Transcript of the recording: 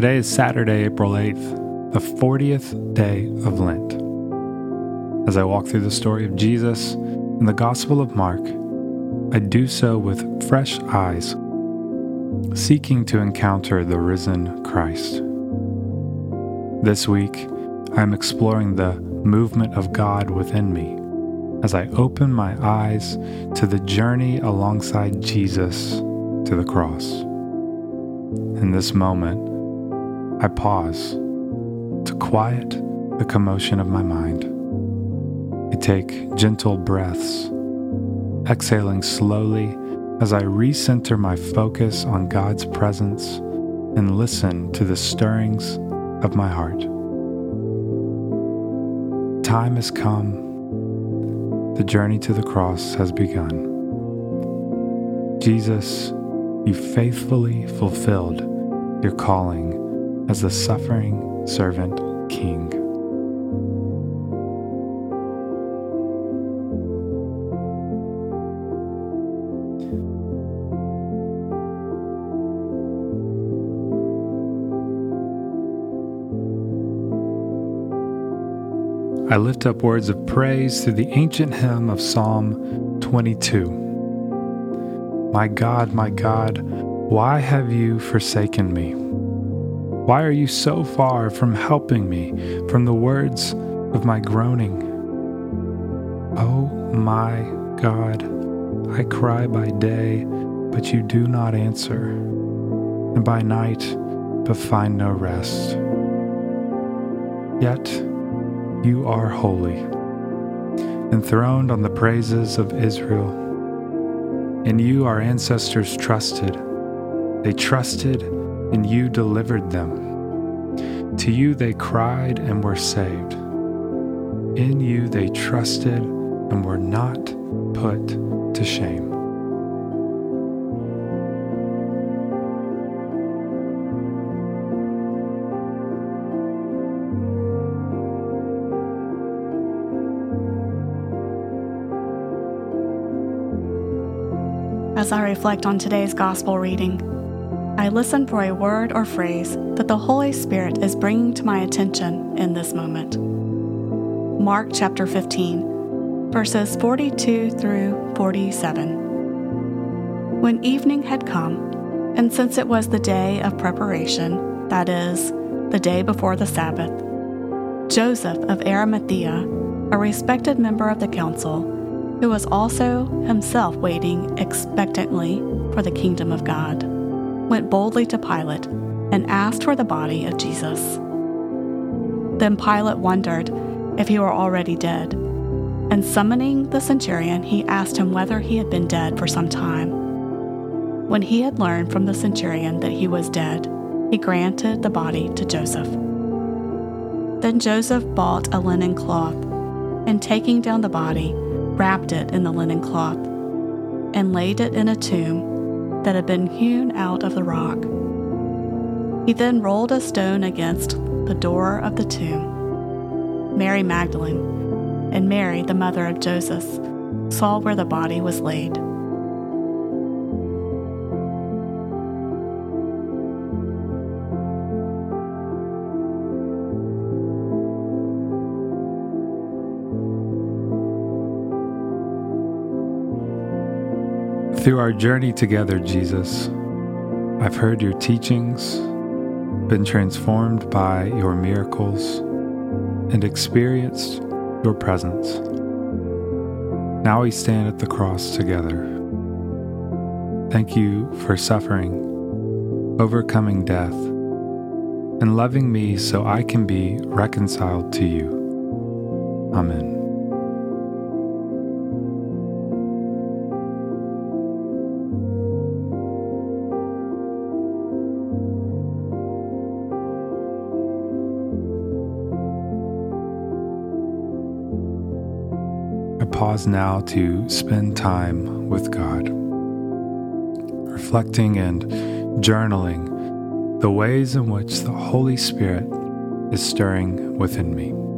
Today is Saturday, April 8th, the 40th day of Lent. As I walk through the story of Jesus in the Gospel of Mark, I do so with fresh eyes, seeking to encounter the risen Christ. This week, I am exploring the movement of God within me as I open my eyes to the journey alongside Jesus to the cross. In this moment, I pause to quiet the commotion of my mind. I take gentle breaths, exhaling slowly as I recenter my focus on God's presence and listen to the stirrings of my heart. Time has come. The journey to the cross has begun. Jesus, you faithfully fulfilled your calling as the suffering servant king. I lift up words of praise through the ancient hymn of Psalm 22. My God, why have you forsaken me? Why are you so far from helping me, from the words of my groaning? Oh my God, I cry by day, but you do not answer, and by night, but find no rest. Yet you are holy, enthroned on the praises of Israel. In you our ancestors trusted. They trusted and you delivered them. To you they cried and were saved. In you they trusted and were not put to shame. As I reflect on today's gospel reading, I listen for a word or phrase that the Holy Spirit is bringing to my attention in this moment. Mark chapter 15, verses 42 through 47. When evening had come, and since it was the day of preparation, that is, the day before the Sabbath, Joseph of Arimathea, a respected member of the council, who was also himself waiting expectantly for the kingdom of God, went boldly to Pilate and asked for the body of Jesus. Then Pilate wondered if he were already dead, and summoning the centurion, he asked him whether he had been dead for some time. When he had learned from the centurion that he was dead, he granted the body to Joseph. Then Joseph bought a linen cloth, and taking down the body, wrapped it in the linen cloth, and laid it in a tomb that had been hewn out of the rock. He then rolled a stone against the door of the tomb. Mary Magdalene and Mary, the mother of Joseph, saw where the body was laid. Through our journey together, Jesus, I've heard your teachings, been transformed by your miracles, and experienced your presence. Now we stand at the cross together. Thank you for suffering, overcoming death, and loving me so I can be reconciled to you. Amen. Pause now to spend time with God, reflecting and journaling the ways in which the Holy Spirit is stirring within me.